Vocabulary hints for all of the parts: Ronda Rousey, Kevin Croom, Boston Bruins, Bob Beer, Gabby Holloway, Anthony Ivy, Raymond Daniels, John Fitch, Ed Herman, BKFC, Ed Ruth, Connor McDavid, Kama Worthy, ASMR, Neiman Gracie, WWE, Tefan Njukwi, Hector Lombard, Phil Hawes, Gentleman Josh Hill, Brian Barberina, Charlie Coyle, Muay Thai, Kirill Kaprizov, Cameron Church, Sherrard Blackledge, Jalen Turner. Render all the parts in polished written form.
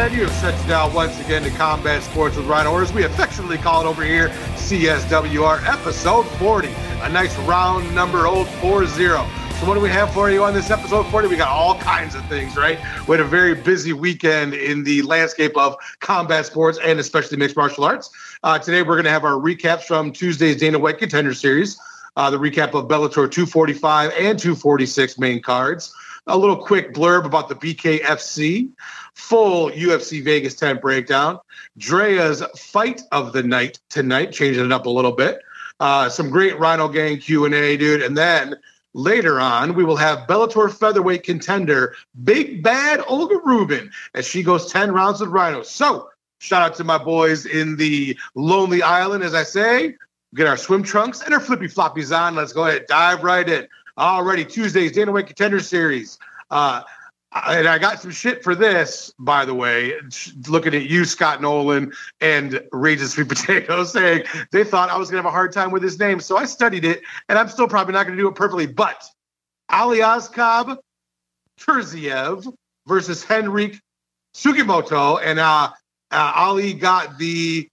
And you have touched down once again to Combat Sports with Rhino, or as we affectionately call it over here, CSWR, episode 40. A nice round number, old 40. So what do we have for you on this episode 40? We got all kinds of things, right? We had a very busy weekend in the landscape of combat sports and especially mixed martial arts. Today, we're going to have our recaps from Tuesday's Dana White Contender Series, the recap of Bellator 245 and 246 main cards, a little quick blurb about the BKFC, full UFC Vegas 10 breakdown, Drea's fight of the night tonight, changing it up a little bit, some great Rhino Gang Q&A, dude, and then later on, we will have Bellator featherweight contender Big Bad Olga Rubin as she goes 10 rounds with Rhino. So, shout out to my boys in the Lonely Island, as I say. Get our swim trunks and our flippy floppies on. Let's go ahead and dive right in. Already, Tuesday's Dana White Contender Series. And I got some shit for this, by the way, looking at you, Scott Nolan, and Rage's Sweet Potatoes, saying they thought I was going to have a hard time with his name, so I studied it, and I'm still probably not going to do it perfectly, but Ali Azkab Terziev versus Henrik Sugimoto, and Ali got the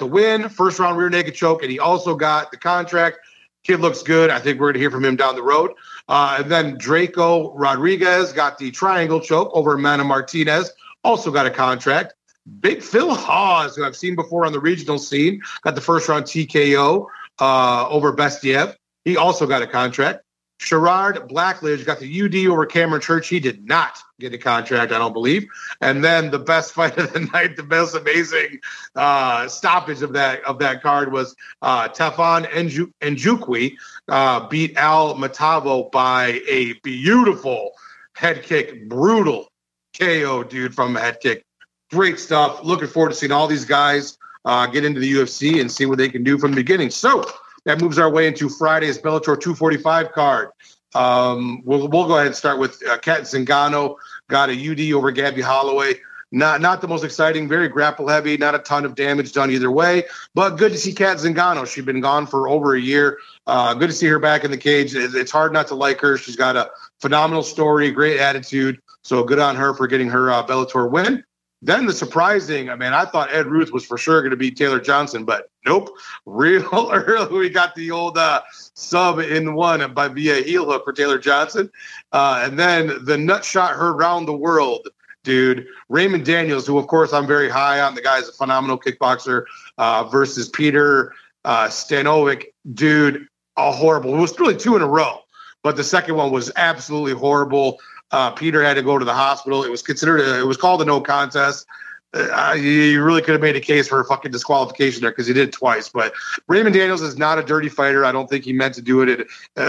win, first-round rear naked choke, and he also got the contract. Kid looks good. I think we're going to hear from him down the road. And then Draco Rodriguez got the triangle choke over Manny Martinez. Also got a contract. Big Phil Hawes, who I've seen before on the regional scene, got the first round TKO over Bestiev. He also got a contract. Sherrard Blackledge got the UD over Cameron Church. He did not get a contract, I don't believe. And then the best fight of the night, the most amazing stoppage of that card was Tefan Njukwi beat Al Matavo by a beautiful head kick, brutal KO, dude, from a head kick. Great stuff. Looking forward to seeing all these guys get into the UFC and see what they can do from the beginning. So that moves our way into Friday's Bellator 245 card. We'll go ahead and start with Kat Zingano. Got a UD over Gabby Holloway. Not the most exciting, very grapple heavy, not a ton of damage done either way, but good to see Kat Zingano. She's been gone for over a year. Good to see her back in the cage. It's hard not to like her. She's got a phenomenal story, great attitude. So good on her for getting her Bellator win. Then the surprising, I mean, I thought Ed Ruth was for sure going to beat Taylor Johnson, but nope. Real early, we got the old sub in one by via heel hook for Taylor Johnson. And then the nut shot her round the world, dude. Raymond Daniels, who, of course, I'm very high on. The guy's a phenomenal kickboxer versus Peter Stanovic, dude, horrible. It was really two in a row, but the second one was absolutely horrible. Peter had to go to the hospital. It was considered, it was called a no contest. You really could have made a case for a fucking disqualification there because he did it twice. But Raymond Daniels is not a dirty fighter. I don't think he meant to do it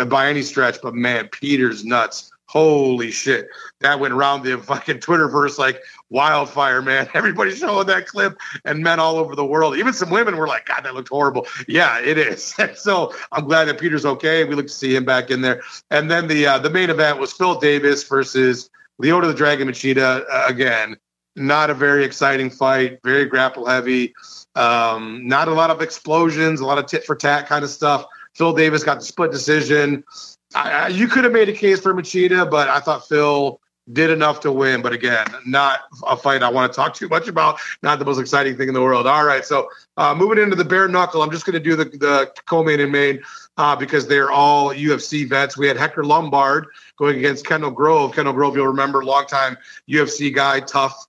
by any stretch. But man, Peter's nuts. Holy shit. That went around the fucking Twitterverse like wildfire, man. Everybody's showing that clip, and men all over the world. Even some women were like, God, that looked horrible. Yeah, it is. So I'm glad that Peter's okay. We look to see him back in there. And then the main event was Phil Davis versus Lyoto the Dragon Machida. Again, not a very exciting fight, very grapple heavy. Not a lot of explosions, a lot of tit for tat kind of stuff. Phil Davis got the split decision. You could have made a case for Machida, but I thought Phil did enough to win. But again, not a fight I want to talk too much about. Not the most exciting thing in the world. All right, so moving into the bare knuckle, I'm just going to do the co-main and main because they're all UFC vets. We had Hector Lombard going against Kendall Grove. Kendall Grove, you'll remember, longtime UFC guy, tough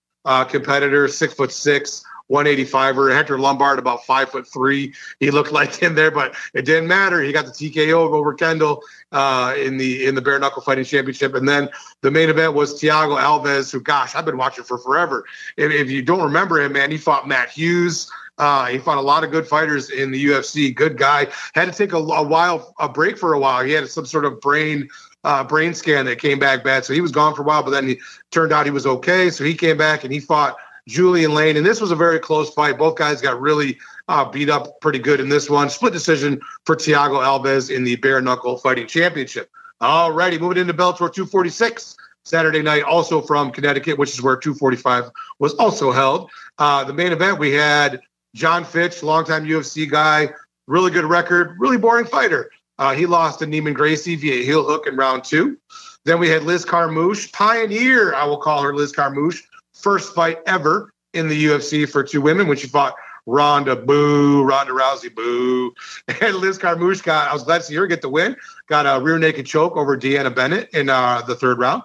competitor, 6'6", 185er. Hector Lombard about 5'3". He looked like in there, but it didn't matter. He got the TKO over Kendall in the bare knuckle fighting championship. And then the main event was Thiago Alves, who, gosh, I've been watching for forever. If you don't remember him, man, he fought Matt Hughes. He fought a lot of good fighters in the UFC. Good guy. Had to take a break for a while. He had some sort of brain scan that came back bad, so he was gone for a while. But then he turned out he was okay, so he came back and he fought Julian Lane, and this was a very close fight. Both guys got really beat up pretty good in this one. Split decision for Thiago Alves in the bare knuckle fighting championship. All righty, moving into Bellator 246 Saturday night, also from Connecticut, which is where 245 was also held. The main event, we had John Fitch, longtime UFC guy, really good record, really boring fighter. He lost to Neiman Gracie via heel hook in round 2. Then we had Liz Carmouche, pioneer, I will call her Liz Carmouche, first fight ever in the UFC for two women, when she fought Ronda Rousey, and Liz Carmouche got, I was glad to see her get the win, got a rear naked choke over Deanna Bennett in the third round.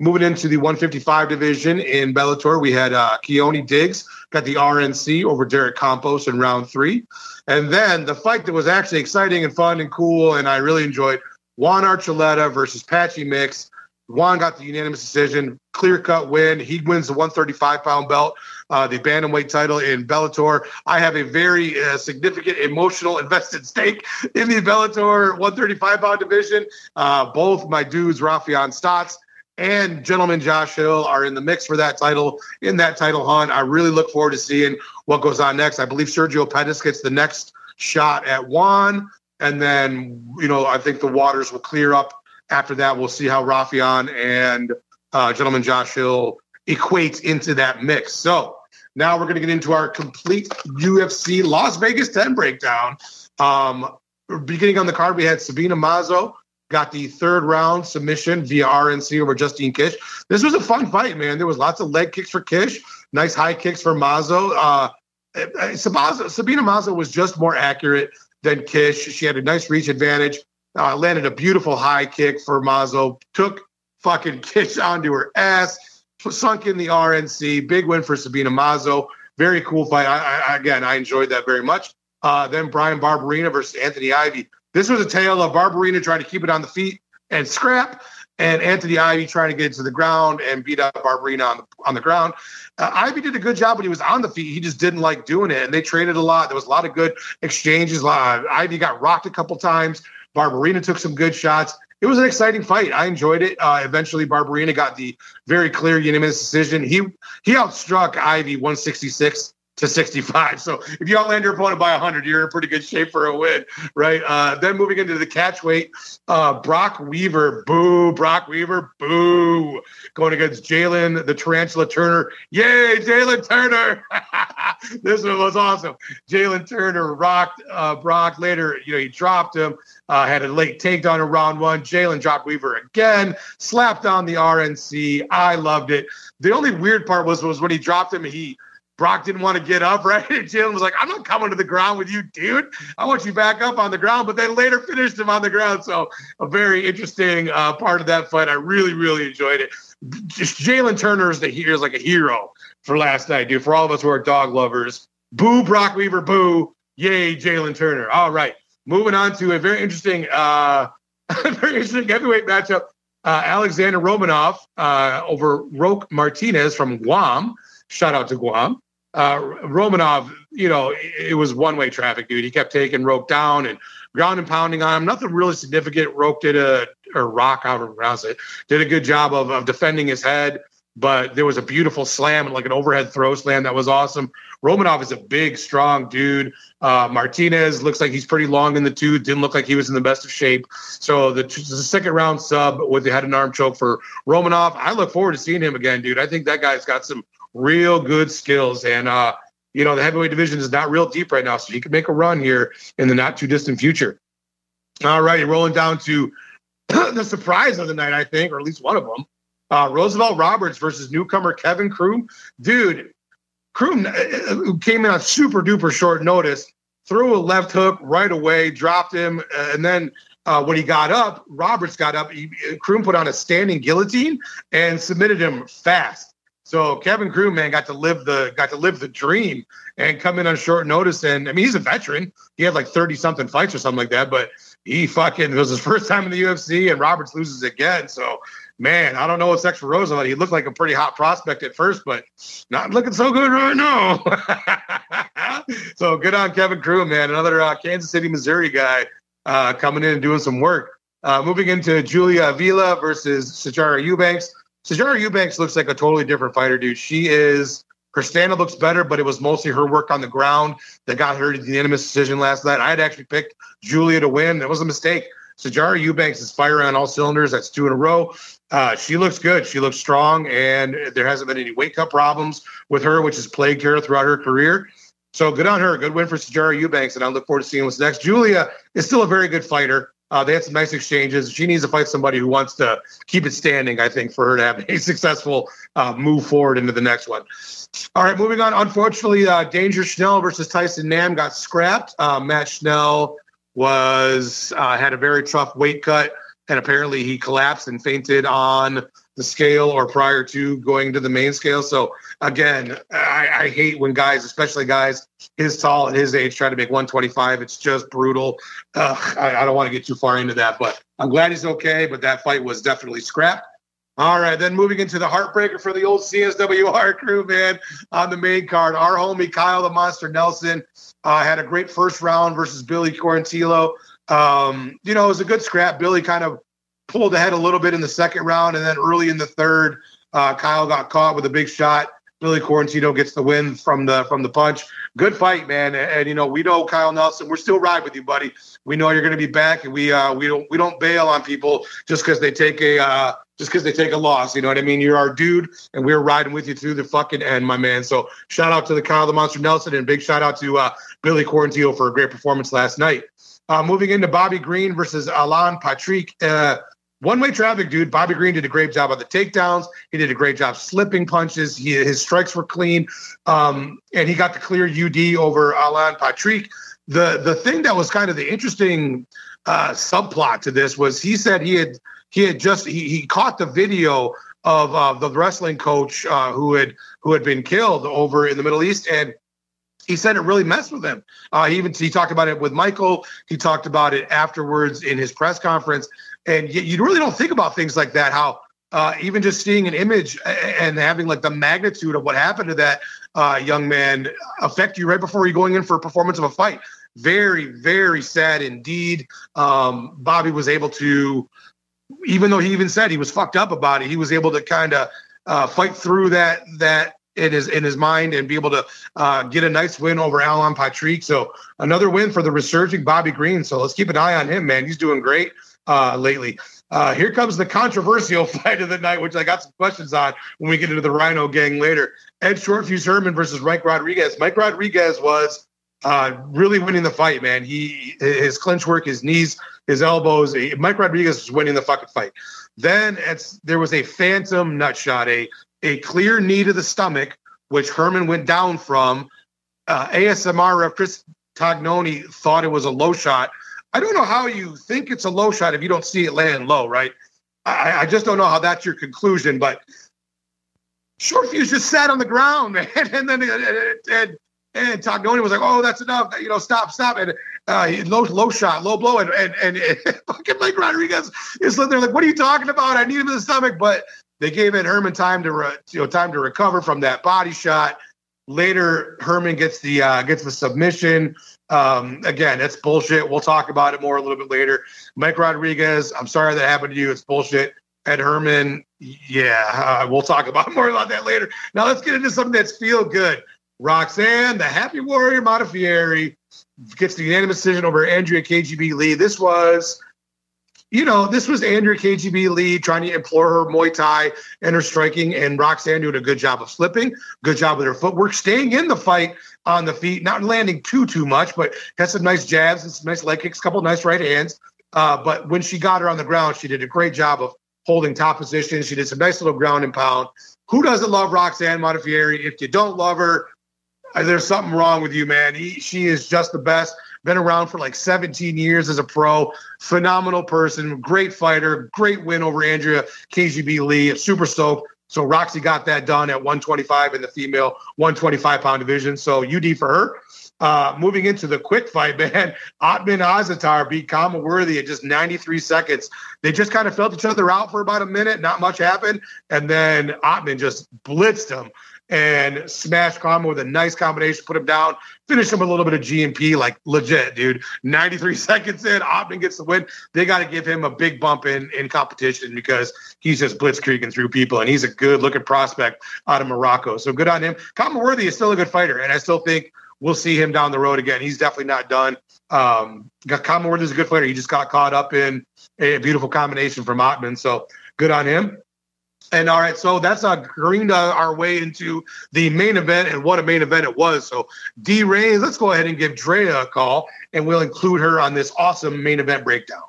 Moving into the 155 division in Bellator, we had Keone Diggs got the RNC over Derek Campos in round three. And then the fight that was actually exciting and fun and cool, and I really enjoyed, Juan Archuleta versus Patchy Mix. Juan got the unanimous decision, clear-cut win. He wins the 135-pound belt, the bantamweight title in Bellator. I have a very significant emotional invested stake in the Bellator 135-pound division. Both my dudes, Rafion Stotts and Gentleman Josh Hill, are in the mix for that title, in that title hunt. I really look forward to seeing what goes on next. I believe Sergio Pettis gets the next shot at Juan, and then, you know, I think the waters will clear up. After that, we'll see how Rafion and Gentleman Josh Hill equate into that mix. So now we're going to get into our complete UFC Las Vegas 10 breakdown. Beginning on the card, we had Sabina Mazo got the third round submission via RNC over Justine Kish. This was a fun fight, man. There was lots of leg kicks for Kish, nice high kicks for Mazo. Sabina Mazo was just more accurate than Kish. She had a nice reach advantage. Landed a beautiful high kick for Mazo, took fucking Kish onto her ass, sunk in the RNC. Big win for Sabina Mazo. Very cool fight. I enjoyed that very much. Then Brian Barberina versus Anthony Ivy. This was a tale of Barberina trying to keep it on the feet and scrap, and Anthony Ivy trying to get it to the ground and beat up Barberina on the ground. Ivy did a good job when he was on the feet. He just didn't like doing it, and they traded a lot. There was a lot of good exchanges. Ivy got rocked a couple times. Barberina took some good shots. It was an exciting fight. I enjoyed it. Eventually, Barberina got the very clear unanimous decision. He outstruck Ivy 166-65. So if you outland your opponent by 100, you're in pretty good shape for a win, right? Then moving into the catchweight, Brock Weaver, boo, going against Jalen the Tarantula Turner. Yay, Jalen Turner! This one was awesome. Jalen Turner rocked Brock. Later, you know, he dropped him. Had a late takedown in round one. Jalen dropped Weaver again, slapped on the RNC. I loved it. The only weird part was when he dropped him, Brock didn't want to get up, right? And Jalen was like, I'm not coming to the ground with you, dude. I want you back up on the ground. But then later finished him on the ground. So a very interesting part of that fight. I really, really enjoyed it. Just Jalen Turner is like a hero for last night, dude, for all of us who are dog lovers. Boo, Brock Weaver, boo. Yay, Jalen Turner. All right. Moving on to a very interesting heavyweight matchup. Alexander Romanov over Roque Martinez from Guam. Shout out to Guam. Romanov, you know, it was one-way traffic, dude. He kept taking Roque down and ground and pounding on him. Nothing really significant. Roque did a good job of defending his head, but there was a beautiful slam, like an overhead throw slam that was awesome. Romanov is a big, strong dude. Martinez looks like he's pretty long in the tooth. Didn't look like he was in the best of shape. So the second round sub with the head and arm choke for Romanov. I look forward to seeing him again, dude. I think that guy's got some real good skills, and you know, the heavyweight division is not real deep right now, so he could make a run here in the not too distant future. All righty, rolling down to the surprise of the night, I think, or at least one of them. Roosevelt Roberts versus newcomer Kevin Croom. Dude, Croom, who came in on super duper short notice, threw a left hook right away, dropped him, and then when he got up, Roberts got up. Croom put on a standing guillotine and submitted him fast. So Kevin Croom, man, got to live the dream and come in on short notice. And I mean, he's a veteran. He had like 30-something fights or something like that. But it was his first time in the UFC, and Roberts loses again. So, man, I don't know what's next for Roosevelt. He looked like a pretty hot prospect at first, but not looking so good right now. So good on Kevin Croom, man. Another Kansas City, Missouri guy coming in and doing some work. Moving into Julia Avila versus Sijara Eubanks. Sijara Eubanks looks like a totally different fighter, dude. Her stand-up looks better, but it was mostly her work on the ground that got her to the unanimous decision last night. I had actually picked Julia to win. That was a mistake. Sijara Eubanks is firing on all cylinders. That's two in a row. She looks good. She looks strong, and there hasn't been any weight cut problems with her, which has plagued her throughout her career. So good on her. Good win for Sijara Eubanks, and I look forward to seeing what's next. Julia is still a very good fighter. They had some nice exchanges. She needs to fight somebody who wants to keep it standing, I think, for her to have a successful move forward into the next one. All right, moving on. Unfortunately, Danger Schnell versus Tyson Nam got scrapped. Matt Schnell was had a very tough weight cut, and apparently he collapsed and fainted on the scale or prior to going to the main scale. So, again, I hate when guys, especially guys his tall and his age, try to make 125. It's just brutal. I don't want to get too far into that, but I'm glad he's okay, but that fight was definitely scrapped. All right, then moving into the heartbreaker for the old CSWR crew, man, on the main card. Our homie Kyle the Monster Nelson had a great first round versus Billy Quarantillo. You know, it was a good scrap. Billy kind of pulled ahead a little bit in the second round, and then early in the third, Kyle got caught with a big shot. Billy Quarantillo gets the win from the punch. Good fight, man. And you know, we know Kyle Nelson. We're still riding with you, buddy. We know you're going to be back, and we don't bail on people just because they take a loss. You know what I mean? You're our dude, and we're riding with you through the fucking end, my man. So shout out to the Kyle the Monster Nelson, and big shout out to Billy Quarantillo for a great performance last night. Moving into Bobby Green versus Alain Patrick. One-way traffic, dude. Bobby Green did a great job on the takedowns. He did a great job slipping punches. His strikes were clean, and he got the clear UD over Alain Patrick. The thing that was kind of the interesting subplot to this was he said he caught the video of the wrestling coach who had been killed over in the Middle East, and he said it really messed with him. He talked about it with Michael. He talked about it afterwards in his press conference. And you really don't think about things like that, how even just seeing an image and having like the magnitude of what happened to that young man affect you right before you're going in for a performance of a fight. Very, very sad indeed. Bobby was able to, even though he even said he was fucked up about it, he was able to kind of fight through that in his mind and be able to get a nice win over Alain Patrick. So another win for the resurging Bobby Green. So let's keep an eye on him, man. He's doing great lately. Here comes the controversial fight of the night, which I got some questions on when we get into the Rhino Gang later. Ed Shortfuse Herman versus Mike Rodriguez. Mike Rodriguez was really winning the fight, man. His clinch work, his knees, his elbows. Mike Rodriguez was winning the fucking fight. Then there was a phantom nut shot, a clear knee to the stomach, which Herman went down from. ASMR of Chris Tognoni thought it was a low shot. I don't know how you think it's a low shot if you don't see it land low, right? I just don't know how that's your conclusion, but Shortfuse just sat on the ground, man. And then and Tognoni was like, oh, that's enough. You know, stop. And low shot, low blow. And fucking Mike Rodriguez is sitting there like, what are you talking about? I need him in the stomach. But they gave Ed Herman time to recover from that body shot. Later, Herman gets the submission. Again, it's bullshit. We'll talk about it more a little bit later. Mike Rodriguez, I'm sorry that happened to you. It's bullshit. Ed Herman, yeah, we'll talk more about that later. Now let's get into something that's feel good. Roxanne, the Happy Warrior Modafferi, gets the unanimous decision over Andrea KGB Lee. This was Andrea KGB Lee trying to implore her Muay Thai and her striking, and Roxanne doing a good job of slipping, good job with her footwork, staying in the fight on the feet, not landing too much, but got some nice jabs and some nice leg kicks, a couple of nice right hands. But when she got her on the ground, she did a great job of holding top position. She did some nice little ground and pound. Who doesn't love Roxanne Modafferi? If you don't love her, there's something wrong with you, man. She is just the best. Been around for like 17 years as a pro. Phenomenal person. Great fighter. Great win over Andrea KGB Lee. Super stoked. So Roxy got that done at 125 in the female 125-pound division. So UD for her. Moving into the quick fight, man, Otman Azatar beat Kama Worthy at just 93 seconds. They just kind of felt each other out for about a minute. Not much happened. And then Otman just blitzed him and smashed Kama with a nice combination, put him down, finished him with a little bit of GMP, like legit, dude. 93 seconds in, Otman gets the win. They got to give him a big bump in competition because he's just blitzkrieging through people, and he's a good-looking prospect out of Morocco. So good on him. Kama Worthy is still a good fighter, and I still think we'll see him down the road again. He's definitely not done. Kama Worthy is a good fighter. He just got caught up in a beautiful combination from Otman, so good on him. And all right, so that's greened our way into the main event, and what a main event it was. So D. Reigns, let's go ahead and give Drea a call, and we'll include her on this awesome main event breakdown.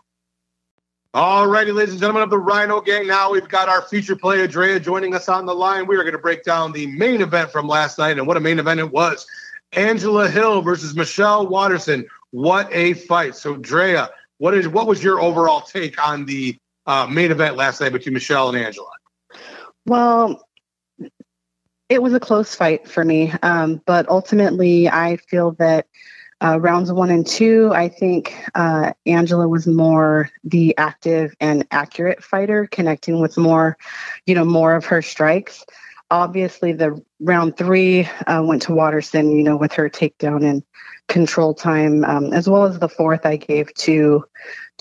All righty, ladies and gentlemen of the Rhino Gang. Now we've got our feature play, Andrea, joining us on the line. We are going to break down the main event from last night, and what a main event it was. Angela Hill versus Michelle Watterson. What a fight. So, Andrea, what was your overall take on the main event last night between Michelle and Angela? Well, it was a close fight for me, but ultimately I feel that rounds 1 and 2, I think Angela was more the active and accurate fighter, connecting with more of her strikes. Obviously, the round 3 went to Watterson, with her takedown and control time, as well as the 4th I gave to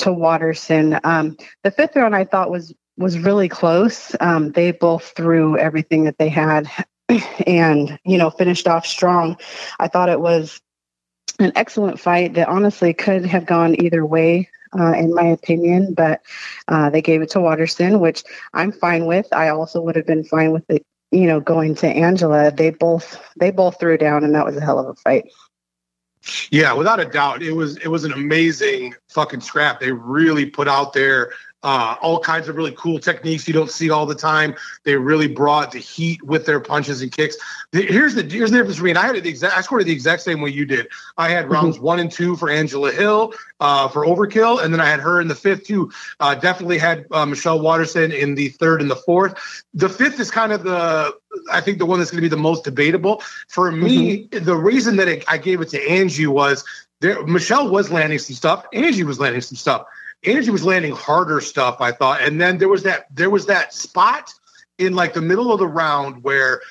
Watterson. The 5th round I thought was really close. They both threw everything that they had and, finished off strong. I thought it was an excellent fight that honestly could have gone either way, in my opinion, but they gave it to Watterson, which I'm fine with. I also would have been fine with it, going to Angela. They both threw down, and that was a hell of a fight. Yeah, without a doubt. It was an amazing fucking scrap. They really put out there all kinds of really cool techniques you don't see all the time. They really brought the heat with their punches and kicks. Here's the difference between I scored it the exact same way you did. I had rounds 1 and 2 for Angela Hill for overkill, and then I had her in the 5th too. Definitely had Michelle Watterson in the 3rd and the 4th. The 5th is kind of the one that's going to be the most debatable for me. The reason that I gave it to Angie was Michelle was landing some stuff. Angie was landing some stuff. Angie was landing harder stuff, I thought. And then there was that spot in like the middle of the round where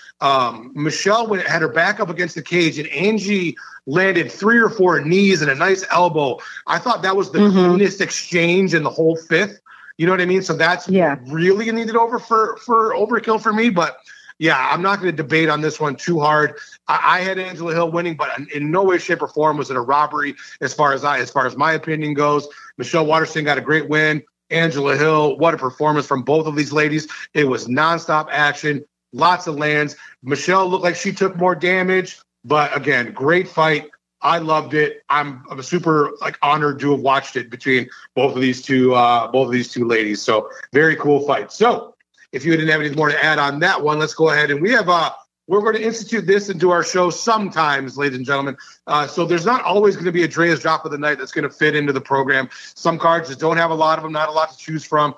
Michelle had her back up against the cage, and Angie landed 3 or 4 knees and a nice elbow. I thought that was the cleanest exchange in the whole 5th. You know what I mean? So that's really needed over for overkill for me. But yeah, I'm not going to debate on this one too hard. I had Angela Hill winning, but in no way, shape, or form was it a robbery as far as my opinion goes. Michelle Watterson got a great win. Angela Hill, what a performance from both of these ladies. It was nonstop action, lots of lands. Michelle looked like she took more damage, but again, great fight. I loved it. I'm super honored to have watched it between both of these two ladies. So very cool fight. So if you didn't have anything more to add on that one, let's go ahead and we're going to institute this into our show sometimes, ladies and gentlemen. So there's not always going to be a Drea's Drop of the Night that's going to fit into the program. Some cards just don't have a lot of them, not a lot to choose from.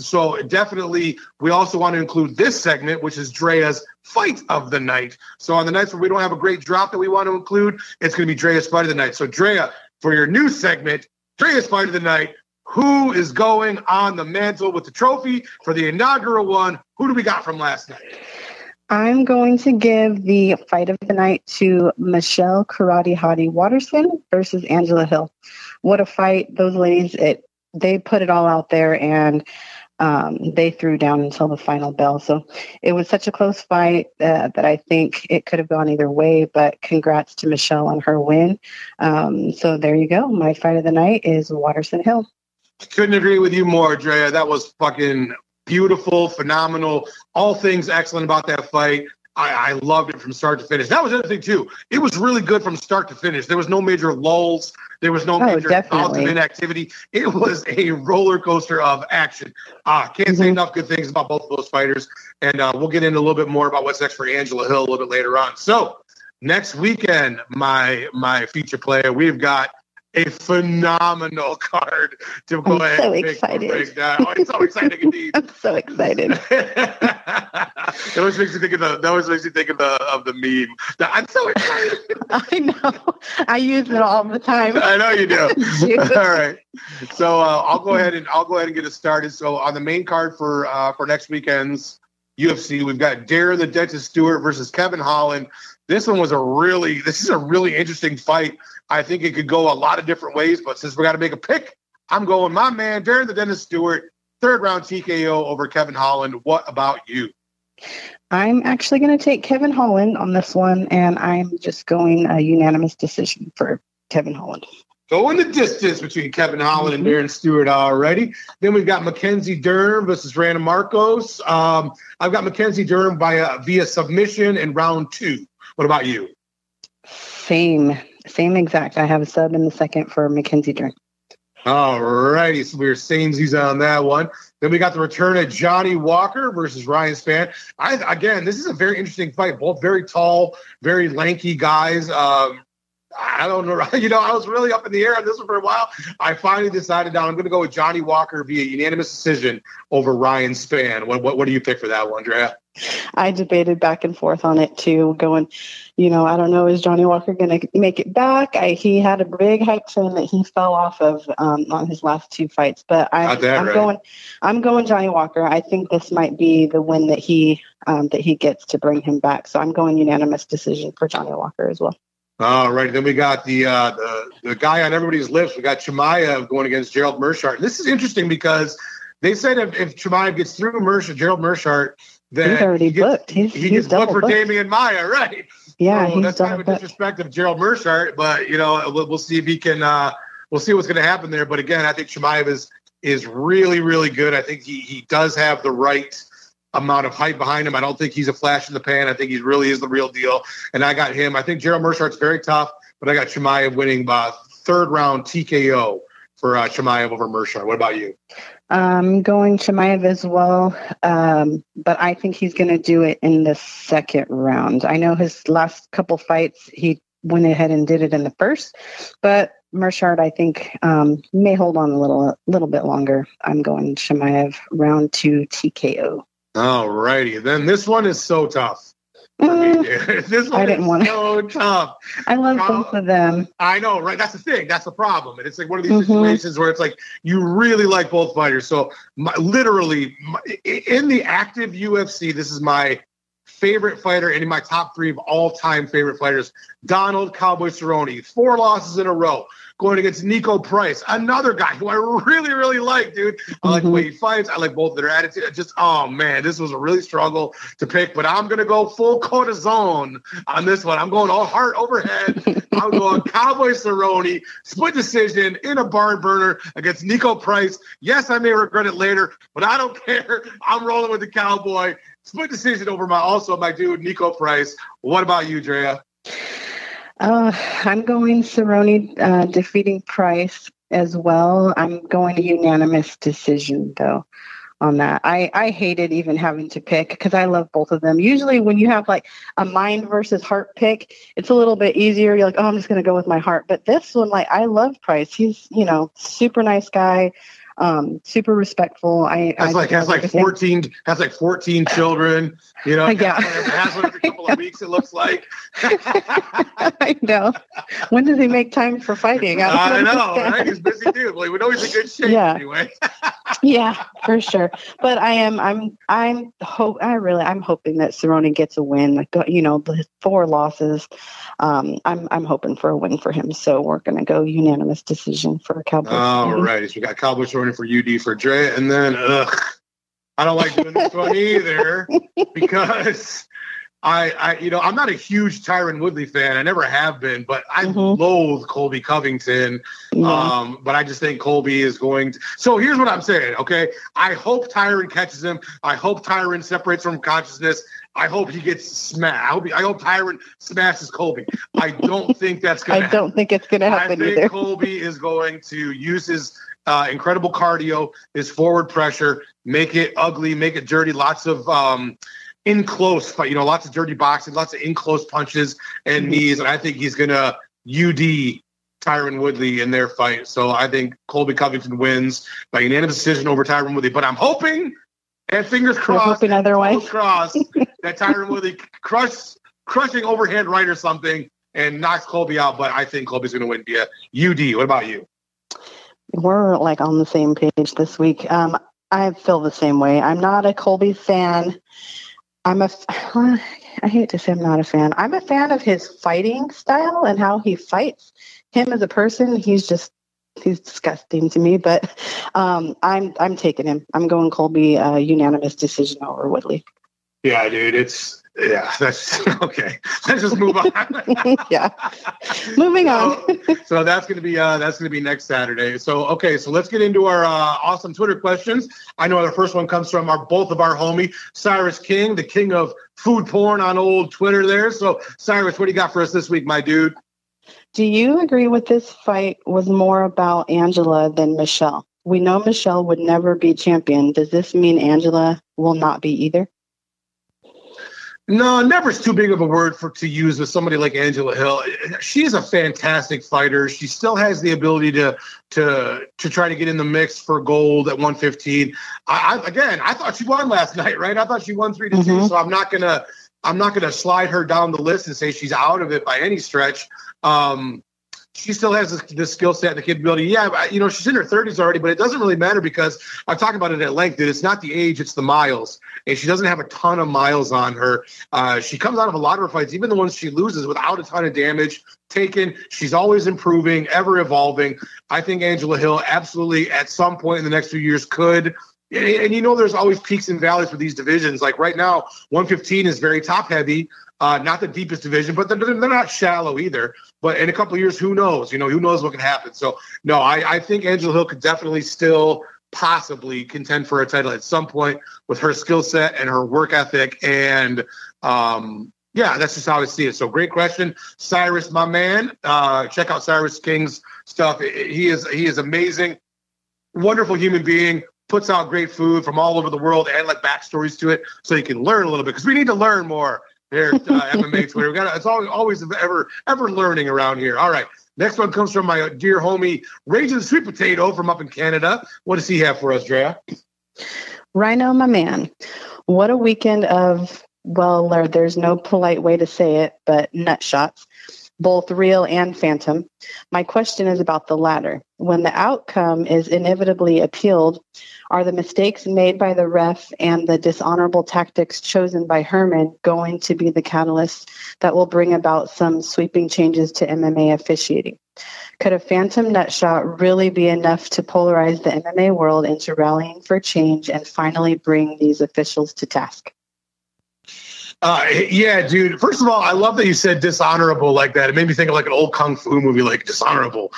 So definitely we also want to include this segment, which is Drea's Fight of the Night. So on the nights where we don't have a great drop that we want to include, it's going to be Drea's Fight of the Night. So Drea, for your new segment, Drea's Fight of the Night, who is going on the mantle with the trophy for the inaugural one? Who do we got from last night? I'm going to give the fight of the night to Michelle Karate Hottie Watterson versus Angela Hill. What a fight. Those ladies, they put it all out there, and they threw down until the final bell. So it was such a close fight that I think it could have gone either way, but congrats to Michelle on her win. So there you go. My fight of the night is Watterson Hill. Couldn't agree with you more, Drea. That was fucking beautiful, phenomenal, all things excellent about that fight. I loved it from start to finish. That was the other thing, too. It was really good from start to finish. There was no major lulls. There was no major bouts of inactivity. It was a roller coaster of action. Can't say enough good things about both of those fighters. And we'll get into a little bit more about what's next for Angela Hill a little bit later on. So next weekend, my feature player, we've got a phenomenal card to go ahead and break down. Oh, it's so exciting indeed. I'm so excited. It always makes me think of the meme. I'm so excited. I know. I use it all the time. I know you do. All right. So I'll go ahead and get us started. So on the main card for next weekend's UFC, we've got Darren the Dentist Stewart versus Kevin Holland. This is a really interesting fight. I think it could go a lot of different ways, but since we got to make a pick, I'm going my man, Darren the Dentist Stewart, 3rd round TKO over Kevin Holland. What about you? I'm actually going to take Kevin Holland on this one, and I'm just going a unanimous decision for Kevin Holland. Going the distance between Kevin Holland and Darren Stewart already. Then we've got Mackenzie Dern versus Rana Marcos. I've got Mackenzie Dern via submission in round 2. What about you? Same exact. I have a sub in the 2nd for Mackenzie Dern. All righty, so we're samesies on that one. Then we got the return of Johnny Walker versus Ryan Spann. Again, this is a very interesting fight. Both very tall, very lanky guys. I don't know. You know, I was really up in the air on this one for a while. I finally decided now I'm going to go with Johnny Walker via unanimous decision over Ryan Spann. What do you pick for that one, Andrea? I debated back and forth on it too, going, you know, I don't know, is Johnny Walker going to make it back? He had a big hype train that he fell off of on his last two fights, but I'm going Johnny Walker. I think this might be the win that he gets to bring him back. So I'm going unanimous decision for Johnny Walker as well. All right, then we got the guy on everybody's lips. We got Chimaev going against Gerald Mershart. This is interesting because they said if Chimaev gets through Gerald Mershart, then he's booked for Damian Maia, right? Yeah, so that's kind of a disrespect of Gerald Mershart, but you know, we'll see if he can. We'll see what's going to happen there. But again, I think Chimaev is really, really good. I think he does have the right amount of hype behind him. I don't think he's a flash in the pan. I think he really is the real deal. And I got him. I think Gerald Mershart's very tough, but I got Chimaev winning by third round TKO for Chimaev over Mershart. What about you? Going Chimaev as well, but I think he's going to do it in the second round. I know his last couple fights, he went ahead and did it in the first, but Mershart, I think, may hold on a little bit longer. I'm going Chimaev round 2 TKO. All righty. Then this one is so tough. This one is so tough. I love both of them. I know, right? That's the thing. That's the problem. And it's like one of these situations where it's like you really like both fighters. So in the active UFC, this is my favorite fighter and in my top 3 of all-time favorite fighters, Donald Cowboy Cerrone. 4 losses in a row. Going against Nico Price, another guy who I really, really like, dude. I like the way he fights. I like both of their attitude. Just, oh, man, this was a really struggle to pick, but I'm going to go full cortisone on this one. I'm going all heart overhead. I'm going Cowboy Cerrone, split decision in a barn burner against Nico Price. Yes, I may regret it later, but I don't care. I'm rolling with the Cowboy. Split decision over my dude, Nico Price. What about you, Drea? I'm going Cerrone defeating Price as well. I'm going a unanimous decision, though, on that. I hated even having to pick because I love both of them. Usually when you have like a mind versus heart pick, it's a little bit easier. You're like, oh, I'm just going to go with my heart. But this one, like, I love Price. He's, you know, super nice guy. Super respectful. Has like 14 children. You know, yeah. Has one every couple of weeks. It looks like. I know. When does he make time for fighting? I don't know. Right? He's busy, dude. Like, we know he's in good shape anyway. Yeah, for sure. But I'm hoping that Cerrone gets a win. Like, you know, the 4 losses. I'm hoping for a win for him. So we're gonna go unanimous decision for Cowboy. All right, so we got Cowboy Cerrone for UD for Dre, and then I don't like doing this one either because I'm not a huge Tyron Woodley fan. I never have been, but I loathe Colby Covington. Yeah. But I just think Colby is going to. So here's what I'm saying, okay? I hope Tyron catches him. I hope Tyron separates from consciousness. I hope he gets smashed. I hope Tyron smashes Colby. I don't think that's going to happen. I don't think it's going to happen either. I think Colby is going to use his incredible cardio, his forward pressure, make it ugly, make it dirty, lots of in-close fight, you know, lots of dirty boxing, lots of in-close punches and knees, and I think he's going to UD Tyron Woodley in their fight. So I think Colby Covington wins by unanimous decision over Tyron Woodley, but I'm hoping, and fingers crossed, that Tyron Woodley crushing overhand right or something and knocks Colby out, but I think Colby's going to win via UD. What about you? We're like on the same page this week. I feel the same way. I'm not a Colby fan. I hate to say I'm not a fan. I'm a fan of his fighting style and how he fights. Him as a person, he's disgusting to me. But I'm taking him. I'm going Colby unanimous decision over Woodley. Yeah, dude. That's okay. Let's just move on. Yeah, moving on. So that's gonna be next Saturday. So okay, so let's get into our awesome Twitter questions. I know the first one comes from both of our homie Cyrus King, the king of food porn on old Twitter there. So Cyrus, what do you got for us this week, my dude? Do you agree with this fight was more about Angela than Michelle? We know Michelle would never be champion. Does this mean Angela will not be either? No, never's too big of a word to use with somebody like Angela Hill. She's a fantastic fighter. She still has the ability to try to get in the mix for gold at 115. I thought she won last night, right? I thought she won 3-2. Mm-hmm. So I'm not gonna slide her down the list and say she's out of it by any stretch. She still has the skill set and the capability. Yeah, you know, she's in her 30s already, but it doesn't really matter because I've talked about it at length. That it's not the age, it's the miles. And she doesn't have a ton of miles on her. She comes out of a lot of her fights, even the ones she loses, without a ton of damage taken. She's always improving, ever evolving. I think Angela Hill absolutely at some point in the next few years could. And you know, there's always peaks and valleys with these divisions. Like right now, 115 is very top heavy. Not the deepest division, but they're not shallow either. But in a couple of years, who knows? You know, who knows what can happen? So, no, I think Angela Hill could definitely still possibly contend for a title at some point with her skill set and her work ethic. And, yeah, that's just how I see it. So, great question. Cyrus, my man. Check out Cyrus King's stuff. He is amazing. Wonderful human being. Puts out great food from all over the world and, like, backstories to it so you can learn a little bit because we need to learn more. Here, MMA Twitter. It's always ever learning around here. All right. Next one comes from my dear homie, Raging Sweet Potato from up in Canada. What does he have for us, Drea? Rhino, my man. What a weekend of, well, there's no polite way to say it, but nut shots, both real and phantom. My question is about the latter. When the outcome is inevitably appealed, are the mistakes made by the ref and the dishonorable tactics chosen by Herman going to be the catalyst that will bring about some sweeping changes to MMA officiating? Could a phantom nut shot really be enough to polarize the MMA world into rallying for change and finally bring these officials to task? Yeah, dude. First of all, I love that you said dishonorable like that. It made me think of like an old Kung Fu movie, like Dishonorable.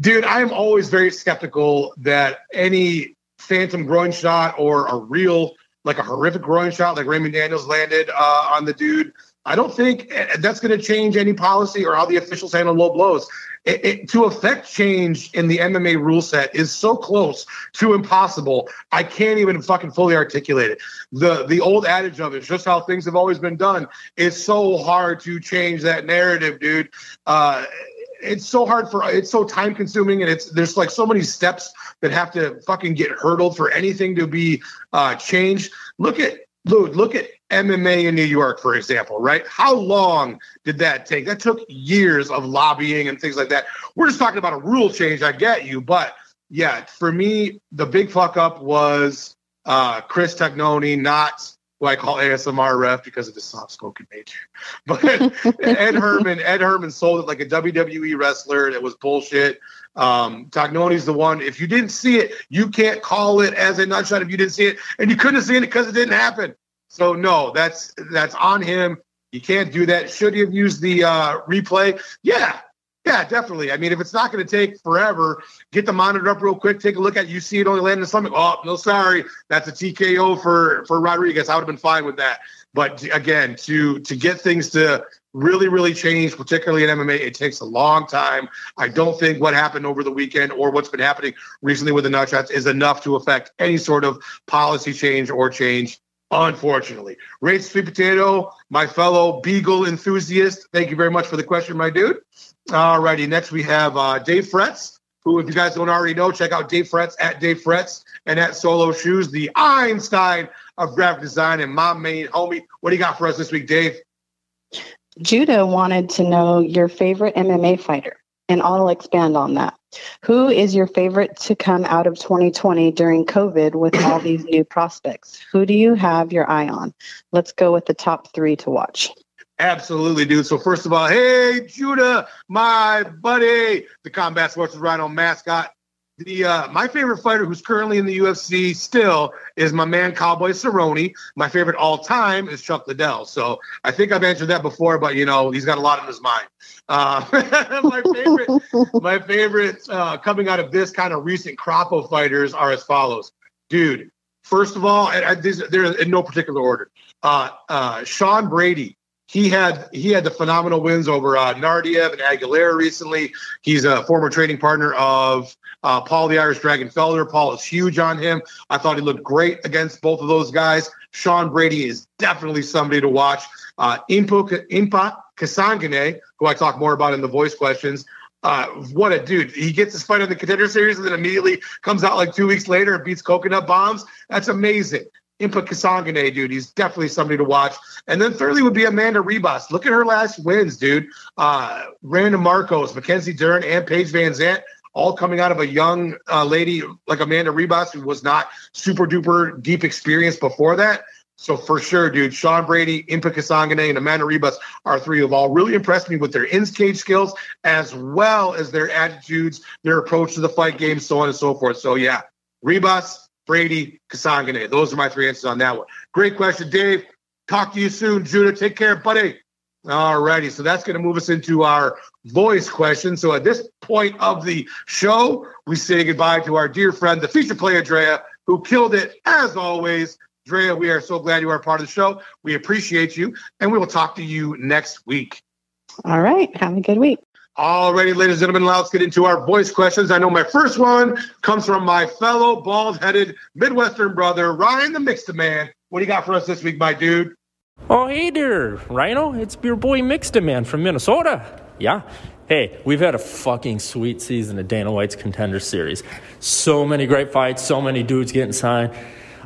Dude, I am always very skeptical that any phantom groin shot or a real, like a horrific groin shot like Raymond Daniels landed on the dude. I don't think that's going to change any policy or how the officials handle low blows. It to affect change in the MMA rule set is so close to impossible. I can't even fucking fully articulate it. The old adage of it's just how things have always been done. It's so hard to change that narrative, dude. It's so time consuming, and there's like so many steps that have to fucking get hurdled for anything to be changed. Look at MMA in New York, for example, right? How long did that take? That took years of lobbying and things like that. We're just talking about a rule change. I get you. But, yeah, for me, the big fuck up was Chris Tognoni, not who I call ASMR ref because of his soft-spoken nature. But Ed Herman sold it like a WWE wrestler. That was bullshit. Tognoni's the one. If you didn't see it, you can't call it as a nut shot if you didn't see it. And you couldn't have seen it because it didn't happen. So, no, that's on him. You can't do that. Should he have used the replay? Yeah, definitely. I mean, if it's not going to take forever, get the monitor up real quick, take a look at it. You see it only land in the stomach. Oh, no, sorry. That's a TKO for Rodriguez. I would have been fine with that. But, again, to get things to really, really change, particularly in MMA, it takes a long time. I don't think what happened over the weekend or what's been happening recently with the nut shots is enough to affect any sort of policy change or change. Unfortunately. Ray Sweet Potato, my fellow Beagle enthusiast, thank you very much for the question, my dude. All righty, next we have Dave Fretz, who, if you guys don't already know, check out Dave Fretz at Dave Fretz and at Solo Shoes, the Einstein of graphic design and my main homie. What do you got for us this week, Dave? Judah wanted to know your favorite MMA fighter, and I'll expand on that. Who is your favorite to come out of 2020 during COVID with all these new prospects? Who do you have your eye on? Let's go with the top three to watch. Absolutely, dude. So first of all, hey, Judah, my buddy, the Combat Sports Rhino mascot. My favorite fighter who's currently in the UFC still is my man Cowboy Cerrone. My favorite all time is Chuck Liddell. So I think I've answered that before, but you know he's got a lot on his mind. My favorite, coming out of this kind of recent crop of fighters are as follows, dude. First of all, they're in no particular order. Sean Brady He had the phenomenal wins over Nardiev and Aguilera recently. He's a former trading partner of Paul the Irish Dragon Felder. Paul is huge on him. I thought he looked great against both of those guys. Sean Brady is definitely somebody to watch. Impa Kasangane, who I talk more about in the voice questions, what a dude. He gets his fight on the Contender Series and then immediately comes out like 2 weeks later and beats Coconut Bombs. That's amazing. Impa Kasangane, dude, he's definitely somebody to watch. And then thirdly would be Amanda Ribas. Look at her last wins, dude. Randa Marcos, Mackenzie Dern, and Paige Van Zandt, all coming out of a young lady like Amanda Ribas, who was not super-duper deep experience before that. So for sure, dude, Sean Brady, Impa Kasangane, and Amanda Ribas are three who've all really impressed me with their in-cage skills as well as their attitudes, their approach to the fight game, so on and so forth. So, yeah, Ribas, Brady, Kasangane. Those are my three answers on that one. Great question, Dave. Talk to you soon, Judah. Take care, buddy. All righty. So that's going to move us into our voice question. So at this point of the show, we say goodbye to our dear friend, the feature player, Drea, who killed it as always. Drea, we are so glad you are part of the show. We appreciate you, and we will talk to you next week. All right. Have a good week. All righty, ladies and gentlemen, now let's get into our voice questions. I know my first one comes from my fellow bald-headed Midwestern brother, Ryan the Mixed Man. What do you got for us this week, my dude? Oh, hey there, Rhino. It's your boy Mixed Man from Minnesota. Yeah. Hey, we've had a fucking sweet season of Dana White's Contender Series. So many great fights, so many dudes getting signed.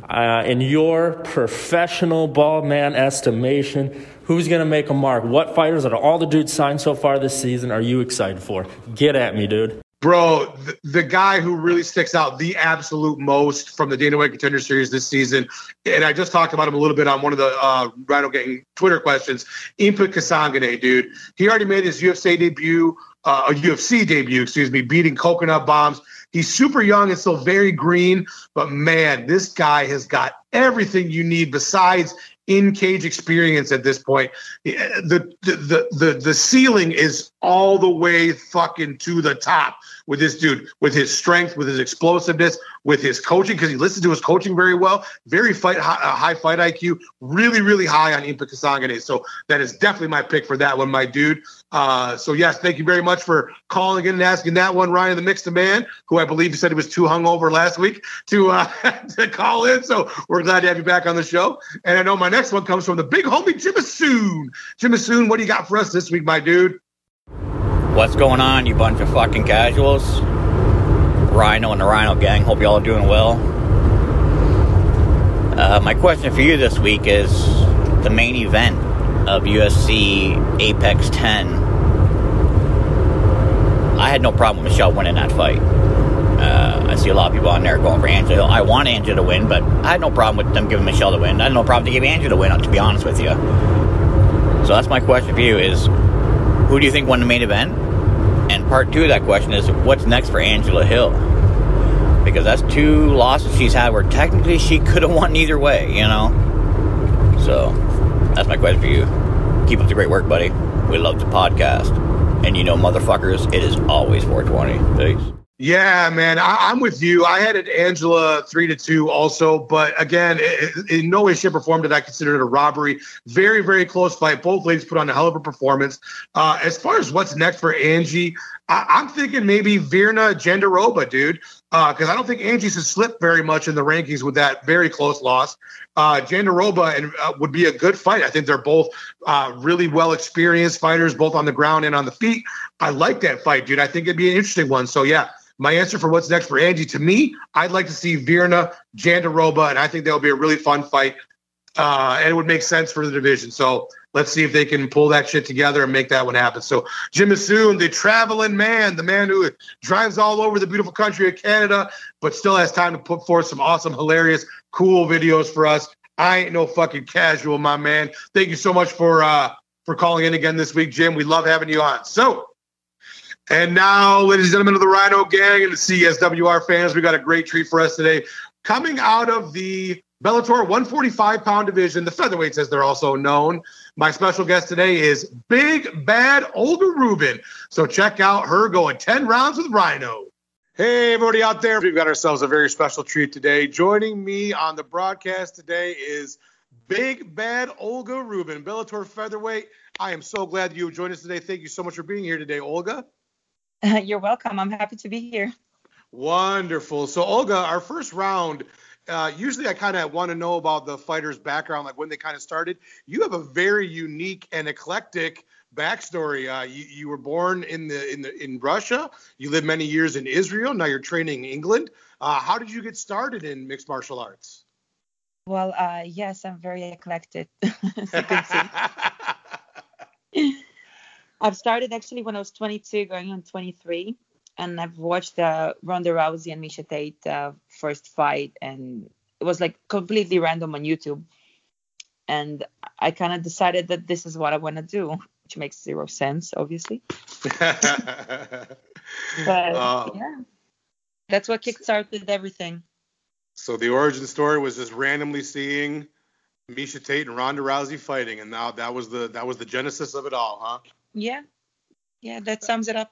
In your professional bald man estimation, who's going to make a mark? What fighters out of all the dudes signed so far this season are you excited for? Get at me, dude. Bro, the guy who really sticks out the absolute most from the Dana White Contender Series this season, and I just talked about him a little bit on one of the Rhino Gang Twitter questions, Impa Kasangane, dude. He already made his UFC debut, beating Coconut Bombs. He's super young and still very green, but man, this guy has got everything you need besides in-cage experience at this point. The ceiling is all the way fucking to the top with this dude, with his strength, with his explosiveness, with his coaching, because he listens to his coaching very well, very high fight IQ, really, really high on Impa Kasangane. So that is definitely my pick for that one, my dude. So, yes, thank you very much for calling in and asking that one, Ryan the Mixed Man, who I believe said he was too hungover last week to call in. So we're glad to have you back on the show. And I know my next one comes from the big homie, Jimmasoon. Jimmasoon, what do you got for us this week, my dude? What's going on, you bunch of fucking casuals? Rhino and the Rhino Gang, hope you all are doing well. My question for you this week is the main event of UFC Apex 10. I had no problem with Michelle winning that fight. I see a lot of people on there going for Angela Hill. I want Angela to win, but I had no problem with them giving Michelle the win. I had no problem to give Angela the win, to be honest with you. So that's my question for you is, who do you think won the main event? And part two of that question is, what's next for Angela Hill? Because that's two losses she's had where technically she could have won either way, you know? So, that's my question for you. Keep up the great work, buddy. We love the podcast. And you know, motherfuckers, it is always 420. Peace. Yeah, man, I'm with you. I had an Angela 3-2 also, but again, in no way, shape, or form did I consider it a robbery. Very, very close fight. Both ladies put on a hell of a performance. As far as what's next for Angie, I'm thinking maybe Virna Genderoba, dude, because I don't think Angie's has slipped very much in the rankings with that very close loss. Genderoba would be a good fight. I think they're both really well-experienced fighters, both on the ground and on the feet. I like that fight, dude. I think it'd be an interesting one. So, yeah. My answer for what's next for Angie, to me, I'd like to see Virna Jandaroba, and I think that would be a really fun fight, and it would make sense for the division. So let's see if they can pull that shit together and make that one happen. So Jimmasoon, the traveling man, the man who drives all over the beautiful country of Canada, but still has time to put forth some awesome, hilarious, cool videos for us. I ain't no fucking casual, my man. Thank you so much for calling in again this week, Jim. We love having you on. So. And now, ladies and gentlemen of the Rhino Gang and the CSWR fans, we got a great treat for us today. Coming out of the Bellator 145-pound division, the featherweights as they're also known, my special guest today is Big Bad Olga Rubin. So check out her going 10 rounds with Rhino. Hey, everybody out there. We've got ourselves a very special treat today. Joining me on the broadcast today is Big Bad Olga Rubin, Bellator featherweight. I am so glad you joined us today. Thank you so much for being here today, Olga. You're welcome. I'm happy to be here. Wonderful. So, Olga, our first round, usually I kind of want to know about the fighter's background, like when they kind of started. You have a very unique and eclectic backstory. You were born in Russia. You lived many years in Israel. Now you're training in England. How did you get started in mixed martial arts? Well, yes, I'm very eclectic. You can see. I've started actually when I was 22, going on 23, and I've watched Ronda Rousey and Misha Tate first fight, and it was like completely random on YouTube, and I kind of decided that this is what I want to do, which makes zero sense, obviously. Yeah, that's what kickstarted everything. So the origin story was just randomly seeing Misha Tate and Ronda Rousey fighting, and now that was the genesis of it all, huh? Yeah, that sums it up.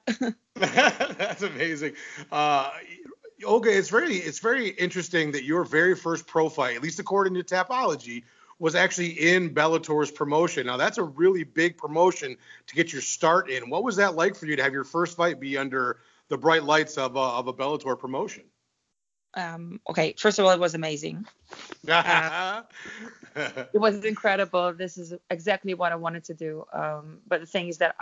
That's amazing. Olga, it's very interesting that your very first pro fight, at least according to Tapology, was actually in Bellator's promotion. Now, that's a really big promotion to get your start in. What was that like for you to have your first fight be under the bright lights of a Bellator promotion? Okay, first of all, it was amazing. It was incredible. This is exactly what I wanted to do. But the thing is that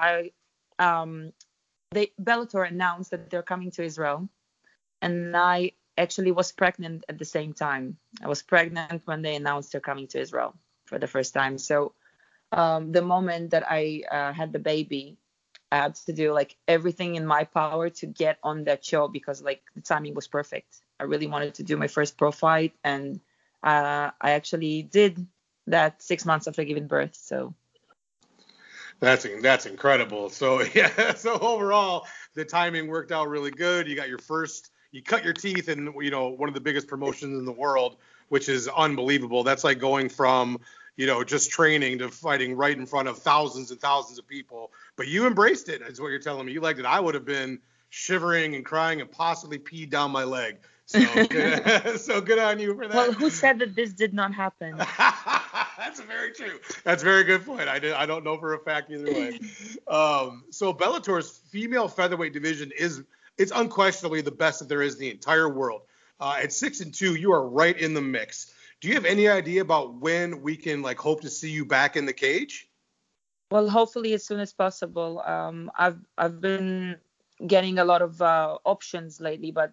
Bellator announced that they're coming to Israel, and I actually was pregnant at the same time. I was pregnant when they announced they're coming to Israel for the first time. So the moment that I had the baby, I had to do like everything in my power to get on that show, because like the timing was perfect. I really wanted to do my first pro fight, and I actually did that 6 months after giving birth. So that's incredible. So yeah, so overall the timing worked out really good. You got your first, you cut your teeth in, you know, one of the biggest promotions in the world, which is unbelievable. That's like going from, you know, just training to fighting right in front of thousands and thousands of people. But you embraced it, is what you're telling me. You liked it. I would have been shivering and crying and possibly peed down my leg. So good, so good on you for that. Well, who said that this did not happen? That's very true. That's a very good point. I don't know for a fact either way. So Bellator's female featherweight division is unquestionably the best that there is in the entire world. At 6-2, you are right in the mix. Do you have any idea about when we can like hope to see you back in the cage? Well, hopefully as soon as possible. I've been getting a lot of options lately, but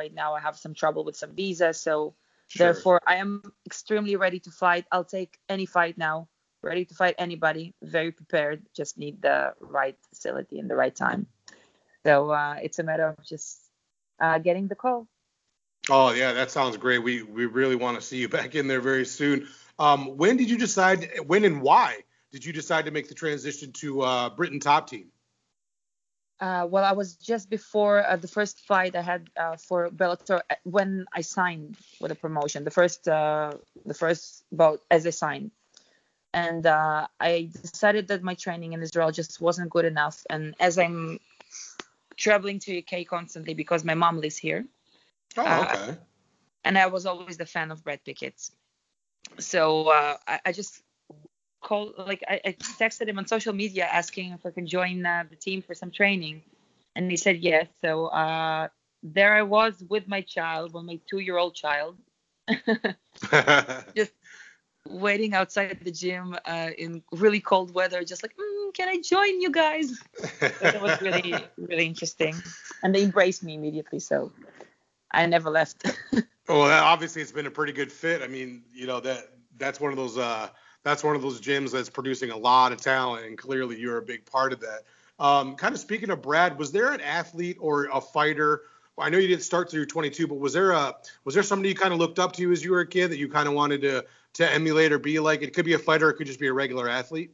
right now I have some trouble with some visa, so sure. Therefore I am extremely ready to fight. I'll take any fight now, ready to fight anybody, very prepared, just need the right facility and the right time. So it's a matter of just getting the call. Oh yeah, that sounds great. We really want to see you back in there very soon. When and why did you decide to make the transition to Britain Top Team? Well, I was just before the first fight I had for Bellator when I signed with the promotion, the first bout as I signed. And I decided that my training in Israel just wasn't good enough. And as I'm traveling to UK constantly because my mom lives here. Oh, okay. And I was always the fan of Brad Pickett's. So I just called, like I texted him on social media asking if I can join the team for some training, and he said yes. So there I was with my child, well, my 2-year-old child, just waiting outside the gym in really cold weather, just like, can I join you guys? That was really, really interesting, and they embraced me immediately, so I never left. Well, obviously it's been a pretty good fit. I mean, you know, that's one of those gyms that's producing a lot of talent, and clearly you're a big part of that. Kind of speaking of Brad, was there an athlete or a fighter? I know you didn't start till you were 22, but was there somebody you kind of looked up to as you were a kid that you kind of wanted to emulate or be like? It could be a fighter, it could just be a regular athlete.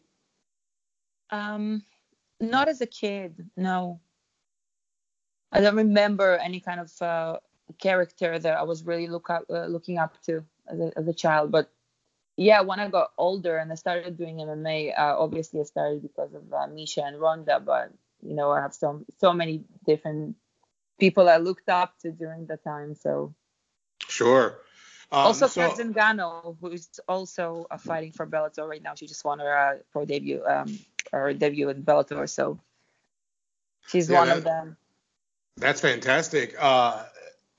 Not as a kid, no. I don't remember any kind of character that I was really looking up to as a child. But yeah, when I got older and I started doing MMA, obviously I started because of Misha and Ronda, but you know, I have so many different people I looked up to during the time. So sure. Also, Kat Zingano, who's also fighting for Bellator right now. She just won her pro debut, her debut in Bellator. So she's one of them. That's fantastic.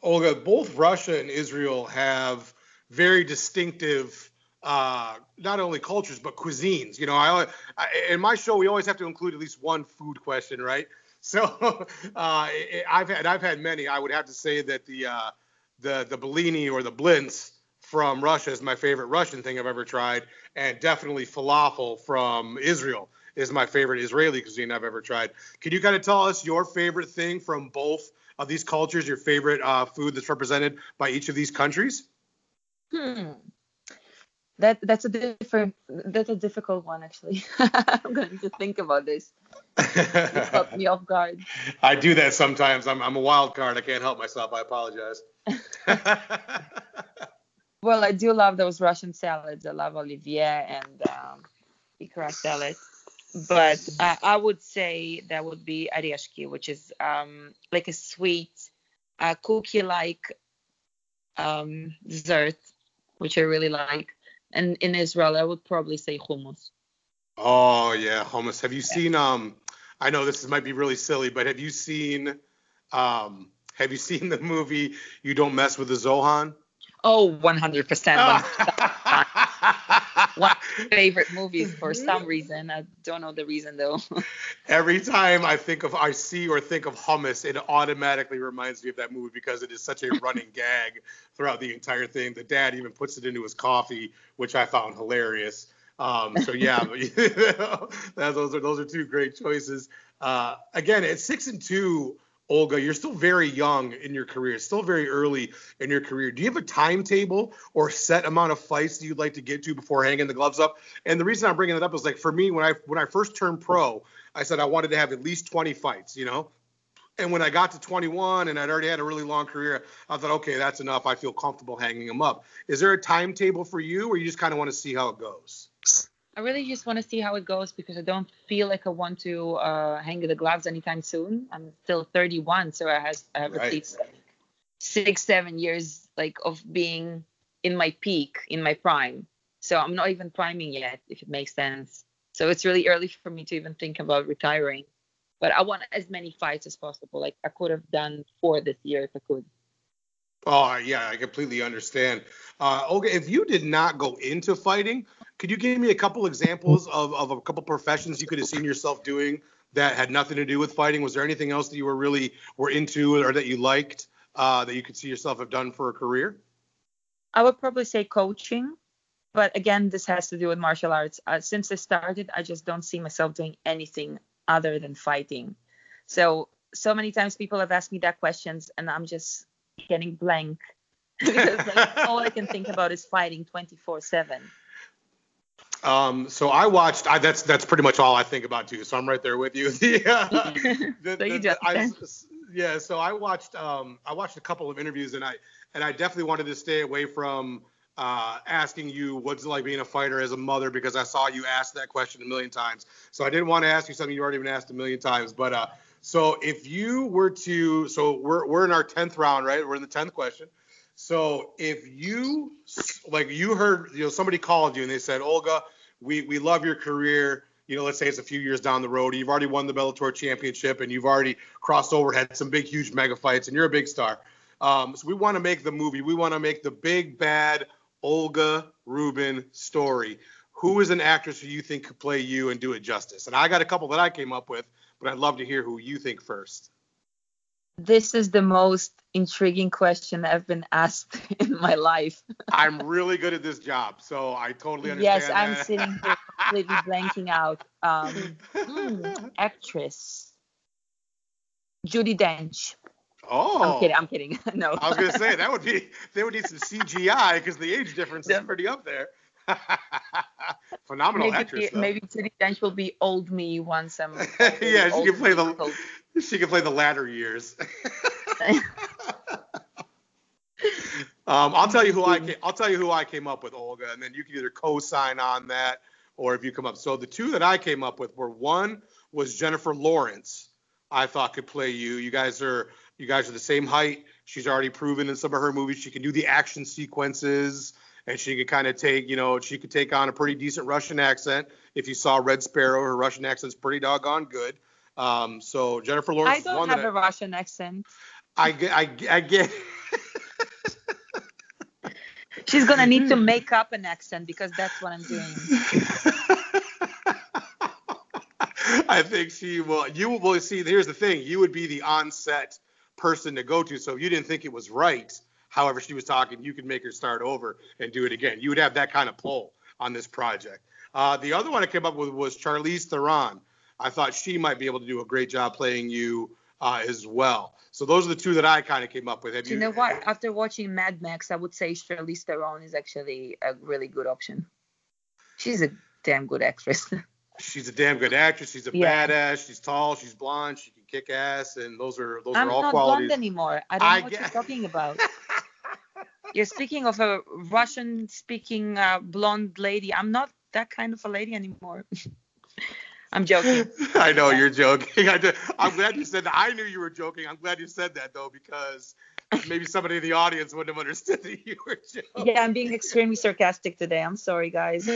Olga, both Russia and Israel have very distinctive not only cultures, but cuisines. You know, I in my show, we always have to include at least one food question, right? So I've had many. I would have to say that the Bellini or the blintz from Russia is my favorite Russian thing I've ever tried. And definitely falafel from Israel is my favorite Israeli cuisine I've ever tried. Can you kind of tell us your favorite thing from both of these cultures, your favorite food that's represented by each of these countries? That's a difficult one, actually. I'm going to think about this. You caught me off guard. I do that sometimes. I'm a wild card. I can't help myself. I apologize. Well, I do love those Russian salads. I love Olivier and Ikra salad. But I would say that would be areshki, which is like a sweet cookie-like dessert, which I really like. And in Israel, I would probably say hummus. Oh, yeah, hummus. Have you seen I know this might be really silly, but have you seen the movie You Don't Mess with the Zohan? Oh, 100%. One of my favorite movies for some reason. I don't know the reason, though. Every time I think of hummus, it automatically reminds me of that movie because it is such a running gag throughout the entire thing. The dad even puts it into his coffee, which I found hilarious. So, yeah, but, those are two great choices. Again, at 6-2, Olga, you're still very young in your career, still very early in your career. Do you have a timetable or set amount of fights that you'd like to get to before hanging the gloves up? And the reason I'm bringing that up is, like, for me, when I first turned pro, I said I wanted to have at least 20 fights, you know? And when I got to 21 and I'd already had a really long career, I thought, okay, that's enough. I feel comfortable hanging them up. Is there a timetable for you, or you just kind of want to see how it goes? I really just want to see how it goes because I don't feel like I want to hang the gloves anytime soon. I'm still 31, so I have at least 6-7 years like of being in my peak, in my prime. So I'm not even priming yet, if it makes sense. So it's really early for me to even think about retiring. But I want as many fights as possible. Like I could have done 4 this year if I could. Oh, yeah, I completely understand. Olga, if you did not go into fighting, could you give me a couple examples of a couple professions you could have seen yourself doing that had nothing to do with fighting? Was there anything else that you were into or that you liked that you could see yourself have done for a career? I would probably say coaching. But again, this has to do with martial arts. Since I started, I just don't see myself doing anything other than fighting. So many times people have asked me that questions, and I'm just getting blank because like, all I can think about is fighting 24/7. So I watched. That's pretty much all I think about too. So I'm right there with you. So I watched. I watched a couple of interviews, and I definitely wanted to stay away from asking you what's it like being a fighter as a mother because I saw you ask that question a million times. So I didn't want to ask you something you already been asked a million times, but. So if you were to, we're in our 10th round, right? We're in the 10th question. So if you, like you heard, you know, somebody called you and they said, Olga, we love your career. You know, let's say it's a few years down the road. You've already won the Bellator championship and you've already crossed over, had some big, huge mega fights and you're a big star. So we want to make the movie. We want to make the big, bad Olga Rubin story. Who is an actress who you think could play you and do it justice? And I got a couple that I came up with. But I'd love to hear who you think first. This is the most intriguing question I've been asked in my life. I'm really good at this job, so I totally understand. Yes, I'm sitting here completely blanking out. Actress. Judi Dench. Oh. I'm kidding. No. I was going to say, they would need some CGI because the age difference is pretty up there. Phenomenal actress. Maybe Judi Dench will be old me once I'm. Yeah, she can play the latter years. I'll tell you who I came up with, Olga, and then you can either co-sign on that or if you come up. So the two that I came up with were one was Jennifer Lawrence. I thought could play you. You guys are the same height. She's already proven in some of her movies she can do the action sequences, and she could kind of take, you know, she could take on a pretty decent Russian accent. If you saw Red Sparrow, her Russian accent's pretty doggone good. So Jennifer Lawrence. I don't won have that. A Russian accent. I get. She's gonna need to make up an accent because that's what I'm doing. I think she will. You will see. Here's the thing. You would be the on-set person to go to. So if you didn't think it was right, however she was talking, you could make her start over and do it again. You would have that kind of pull on this project. The other one I came up with was Charlize Theron. I thought she might be able to do a great job playing you as well. So those are the two that I kind of came up with. You know what? After watching Mad Max, I would say Charlize Theron is actually a really good option. She's a damn good actress. She's a damn good actress. She's a badass. She's tall. She's blonde. She can kick ass. And those are all qualities. I'm not blonde anymore. I don't know what you're talking about. You're speaking of a Russian-speaking blonde lady. I'm not that kind of a lady anymore. I'm joking. I know you're joking. I'm glad you said that. I knew you were joking. I'm glad you said that, though, because maybe somebody in the audience wouldn't have understood that you were joking. Yeah, I'm being extremely sarcastic today. I'm sorry, guys.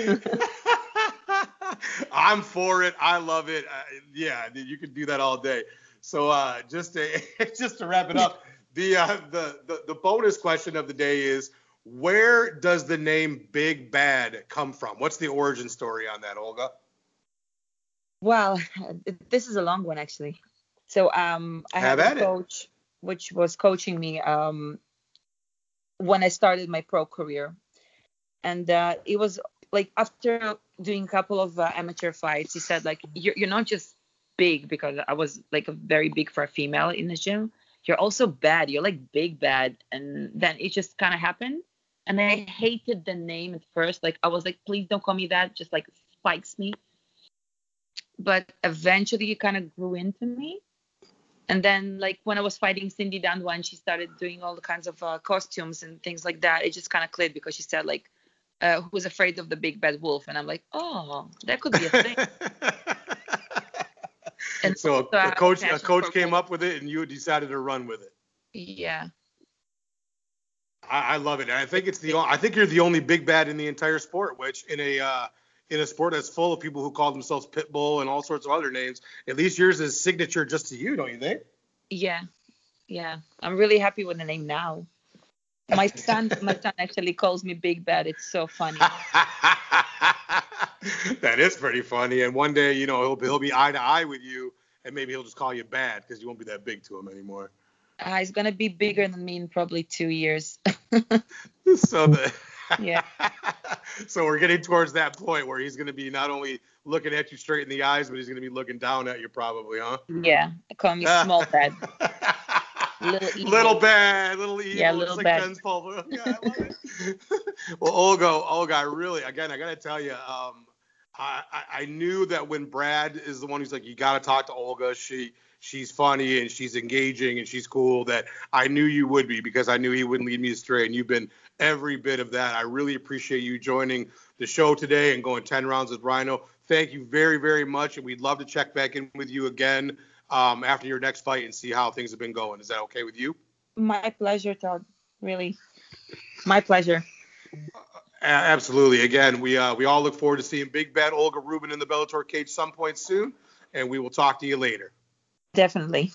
I'm for it. I love it. Yeah, you can do that all day. So just to wrap it up, the bonus question of the day is, where does the name Big Bad come from? What's the origin story on that, Olga? Well, this is a long one, actually. So I had a coach which was coaching me when I started my pro career. And it was like after doing a couple of amateur fights, he said, like, you're not just big, because I was like a very big for a female in the gym. You're also bad. You're like Big Bad. And then it just kind of happened. And I hated the name at first. Like, I was like, please don't call me that. Just like spikes me. But eventually it kind of grew into me. And then, like, when I was fighting Cindy Dandwa and she started doing all the kinds of costumes and things like that, it just kind of clicked, because she said, like, who's afraid of the big bad wolf? And I'm like, oh, that could be a thing. And so a coach came up with it and you decided to run with it. Yeah. I love it. And I think you're the only big bad in the entire sport, which in a sport that's full of people who call themselves Pitbull and all sorts of other names, at least yours is signature just to you, don't you think? Yeah. Yeah. I'm really happy with the name now. My son actually calls me Big Bad. It's so funny. That is pretty funny. And one day, you know, he'll be eye to eye with you, and maybe he'll just call you Bad because you won't be that big to him anymore. He's gonna be bigger than me in probably 2 years. Yeah. So we're getting towards that point where he's gonna be not only looking at you straight in the eyes, but he's gonna be looking down at you probably, huh? Yeah. Call me Small Bad. Little evil. Yeah, little bad. Like yeah, I love it. Well, Olga, really, again, I got to tell you, I knew that when Brad is the one who's like, you got to talk to Olga. She's funny and she's engaging and she's cool, that I knew you would be, because I knew he wouldn't lead me astray. And you've been every bit of that. I really appreciate you joining the show today and going 10 rounds with Rhino. Thank you very, very much. And we'd love to check back in with you again after your next fight and see how things have been going. Is that okay with you? My pleasure, Todd. Really. My pleasure. Absolutely. Again, we all look forward to seeing Big Bad Olga Rubin in the Bellator cage some point soon, and we will talk to you later. Definitely.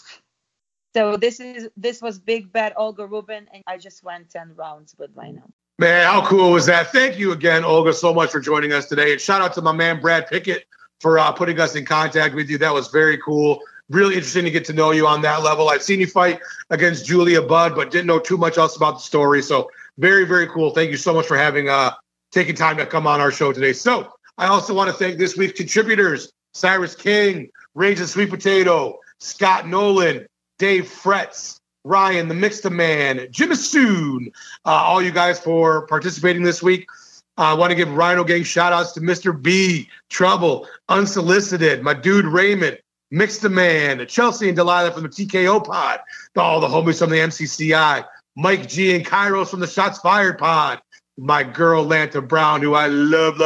So this was Big Bad Olga Rubin, and I just went 10 rounds with Rhino. Man, how cool was that? Thank you again, Olga, so much for joining us today. And shout out to my man, Brad Pickett, for putting us in contact with you. That was very cool. Really interesting to get to know you on that level. I've seen you fight against Julia Budd, but didn't know too much else about the story. So very, very cool. Thank you so much for having taking time to come on our show today. So I also want to thank this week's contributors, Cyrus King, Raging Sweet Potato, Scott Nolan, Dave Fretz, Ryan, the Mixed Man, Jim Assoon, all you guys for participating this week. I want to give Rhino Gang shout-outs to Mr. B, Trouble, Unsolicited, my dude Raymond, Mixed the Man, Chelsea and Delilah from the TKO pod, all the homies from the MCCI, Mike G and Kairos from the Shots Fired pod, my girl Lanta Brown, who I love,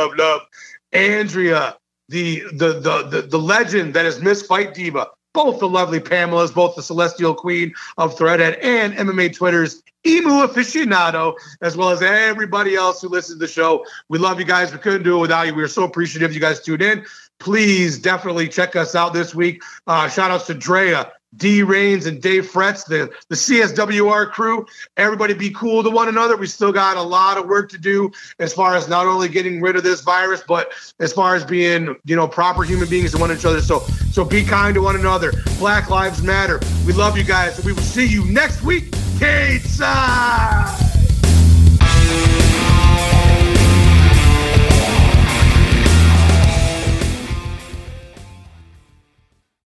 Andrea, the legend that is Miss Fight Diva, both the lovely Pamela's, both the Celestial Queen of Threadhead and MMA Twitter's Emu aficionado, as well as everybody else who listens to the show. We love you guys. We couldn't do it without you. We are so appreciative you guys tuned in. Please definitely check us out this week. Shout outs to Drea, D Reigns, and Dave Fretz, the CSWR crew. Everybody be cool to one another. We still got a lot of work to do as far as not only getting rid of this virus, but as far as being, you know, proper human beings to one another. So be kind to one another. Black Lives Matter. We love you guys. We will see you next week. K-Side!